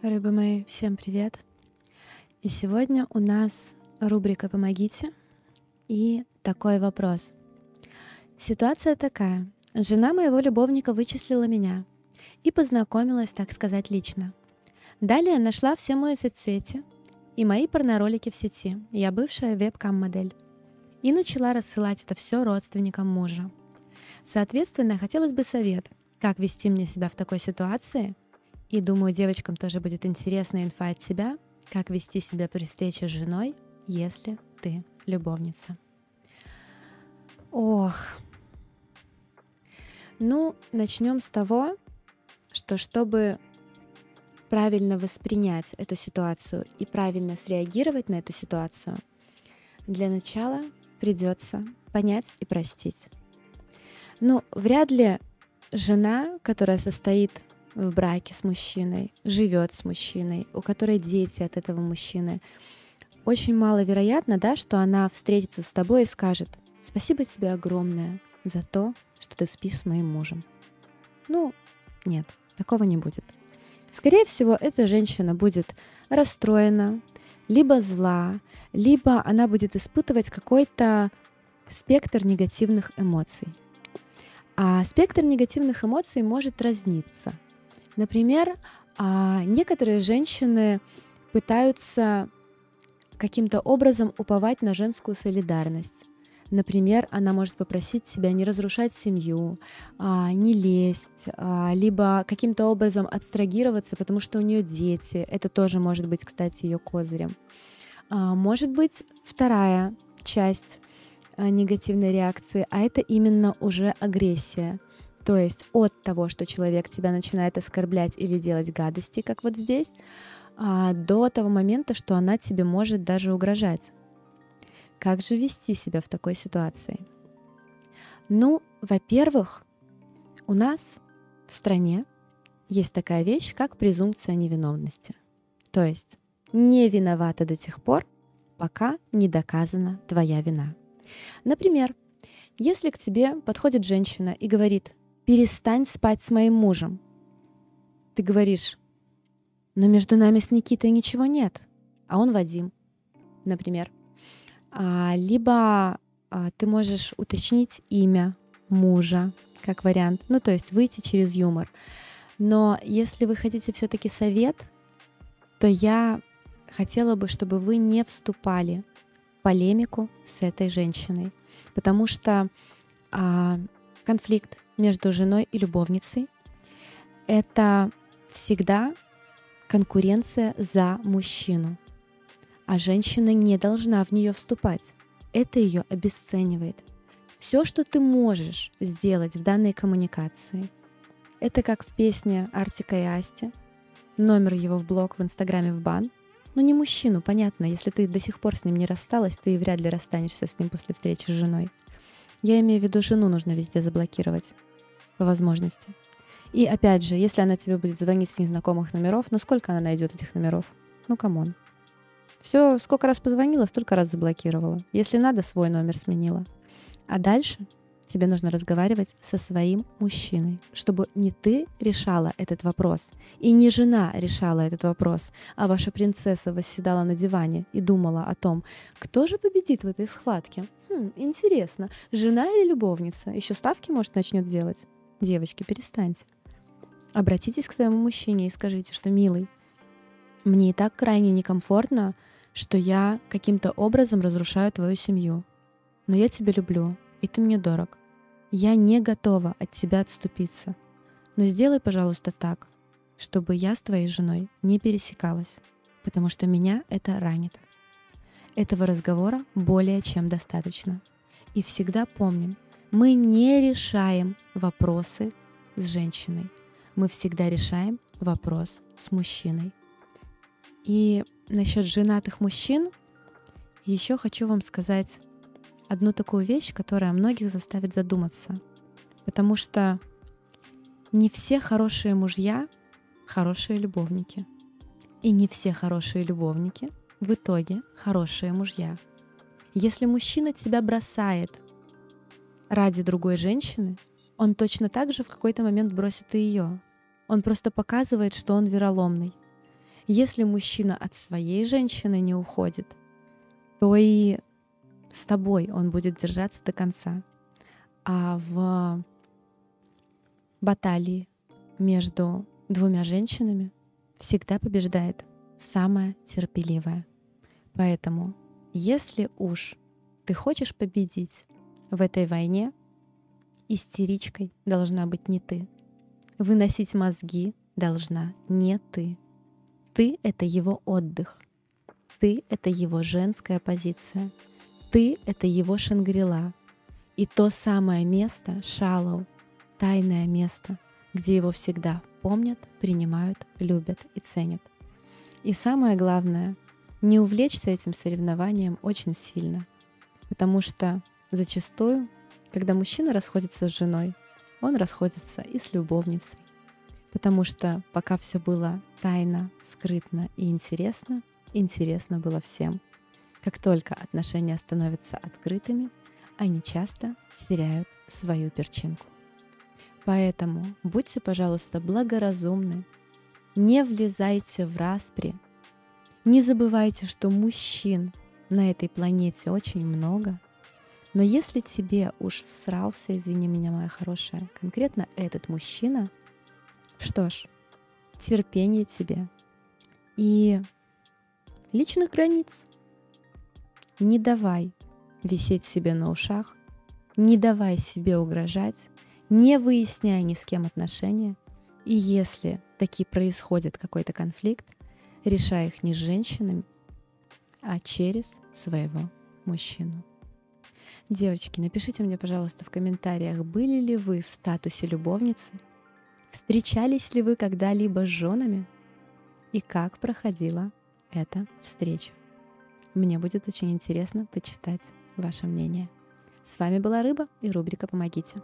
Рыбы мои, всем привет! И сегодня у нас рубрика «Помогите» и такой вопрос. Ситуация такая. Жена моего любовника вычислила меня и познакомилась, так сказать, лично. Далее нашла все мои соцсети и мои порноролики в сети. Я бывшая вебкам-модель. И начала рассылать это все родственникам мужа. Соответственно, хотелось бы совет, как вести мне себя в такой ситуации. И думаю, девочкам тоже будет интересная инфа от себя, как вести себя при встрече с женой, если ты любовница. Ох. Ну, начнем с того, что чтобы правильно воспринять эту ситуацию и правильно среагировать на эту ситуацию, для начала придется понять и простить. Ну, вряд ли жена, которая состоит в браке с мужчиной, живет с мужчиной, у которой дети от этого мужчины, очень маловероятно, да, что она встретится с тобой и скажет: «Спасибо тебе огромное за то, что ты спишь с моим мужем». Ну, нет, такого не будет. Скорее всего, эта женщина будет расстроена, либо зла, либо она будет испытывать какой-то спектр негативных эмоций. А спектр негативных эмоций может разниться. Например, некоторые женщины пытаются каким-то образом уповать на женскую солидарность. Например, она может попросить себя не разрушать семью, не лезть, либо каким-то образом абстрагироваться, потому что у нее дети. Это тоже может быть, кстати, ее козырем. Может быть, вторая часть негативной реакции, а это именно уже агрессия. То есть от того, что человек тебя начинает оскорблять или делать гадости, как вот здесь, до того момента, что она тебе может даже угрожать. Как же вести себя в такой ситуации? Ну, во-первых, у нас в стране есть такая вещь, как презумпция невиновности. То есть не виновата до тех пор, пока не доказана твоя вина. Например, если к тебе подходит женщина и говорит: «Перестань спать с моим мужем». Ты говоришь: «Но между нами с Никитой ничего нет, а он Вадим», например. Либо ты можешь уточнить имя мужа, как вариант, ну то есть выйти через юмор. Но если вы хотите все-таки совет, то я хотела бы, чтобы вы не вступали в полемику с этой женщиной, потому что конфликт между женой и любовницей — это всегда конкуренция за мужчину. А женщина не должна в нее вступать. Это ее обесценивает. Все, что ты можешь сделать в данной коммуникации, это как в песне Артика и Асти, номер его в блог в Инстаграме в бан. Но не мужчину, понятно, если ты до сих пор с ним не рассталась, ты вряд ли расстанешься с ним после встречи с женой. Я имею в виду, жену нужно везде заблокировать по возможности. И опять же, если она тебе будет звонить с незнакомых номеров, ну сколько она найдет этих номеров? Ну камон. Все, сколько раз позвонила, столько раз заблокировала. Если надо, свой номер сменила. А дальше тебе нужно разговаривать со своим мужчиной, чтобы не ты решала этот вопрос, и не жена решала этот вопрос, а ваша принцесса восседала на диване и думала о том, кто же победит в этой схватке. Интересно, жена или любовница? Еще ставки, может, начнет делать? Девочки, перестаньте. Обратитесь к своему мужчине и скажите, что: «Милый, мне и так крайне некомфортно, что я каким-то образом разрушаю твою семью. Но я тебя люблю, и ты мне дорог. Я не готова от тебя отступиться. Но сделай, пожалуйста, так, чтобы я с твоей женой не пересекалась, потому что меня это ранит». Этого разговора более чем достаточно. И всегда помним, мы не решаем вопросы с женщиной. Мы всегда решаем вопрос с мужчиной. И насчет женатых мужчин еще хочу вам сказать одну такую вещь, которая многих заставит задуматься. Потому что не все хорошие мужья – хорошие любовники. И не все хорошие любовники – в итоге хорошие мужья. Если мужчина тебя бросает ради другой женщины, он точно так же в какой-то момент бросит и ее. Он просто показывает, что он вероломный. Если мужчина от своей женщины не уходит, то и с тобой он будет держаться до конца. А в баталии между двумя женщинами всегда побеждает самая терпеливая. Поэтому, если уж ты хочешь победить в этой войне, истеричкой должна быть не ты. Выносить мозги должна не ты. Ты — это его отдых. Ты — это его женская позиция. Ты — это его Шангри-Ла. И то самое место, Шалоу, тайное место, где его всегда помнят, принимают, любят и ценят. И самое главное, не увлечься этим соревнованием очень сильно. Потому что зачастую, когда мужчина расходится с женой, он расходится и с любовницей. Потому что пока все было тайно, скрытно и интересно, интересно было всем. Как только отношения становятся открытыми, они часто теряют свою перчинку. Поэтому будьте, пожалуйста, благоразумны, не влезайте в распри, не забывайте, что мужчин на этой планете очень много. Но если тебе уж всрался, извини меня, моя хорошая, конкретно этот мужчина, что ж, терпение тебе и личных границ. Не давай висеть себе на ушах, не давай себе угрожать, не выясняй ни с кем отношения. И если таки происходит какой-то конфликт, решай их не с женщинами, а через своего мужчину. Девочки, напишите мне, пожалуйста, в комментариях, были ли вы в статусе любовницы, встречались ли вы когда-либо с женами и как проходила эта встреча. Мне будет очень интересно почитать ваше мнение. С вами была Рыба и рубрика «Помогите».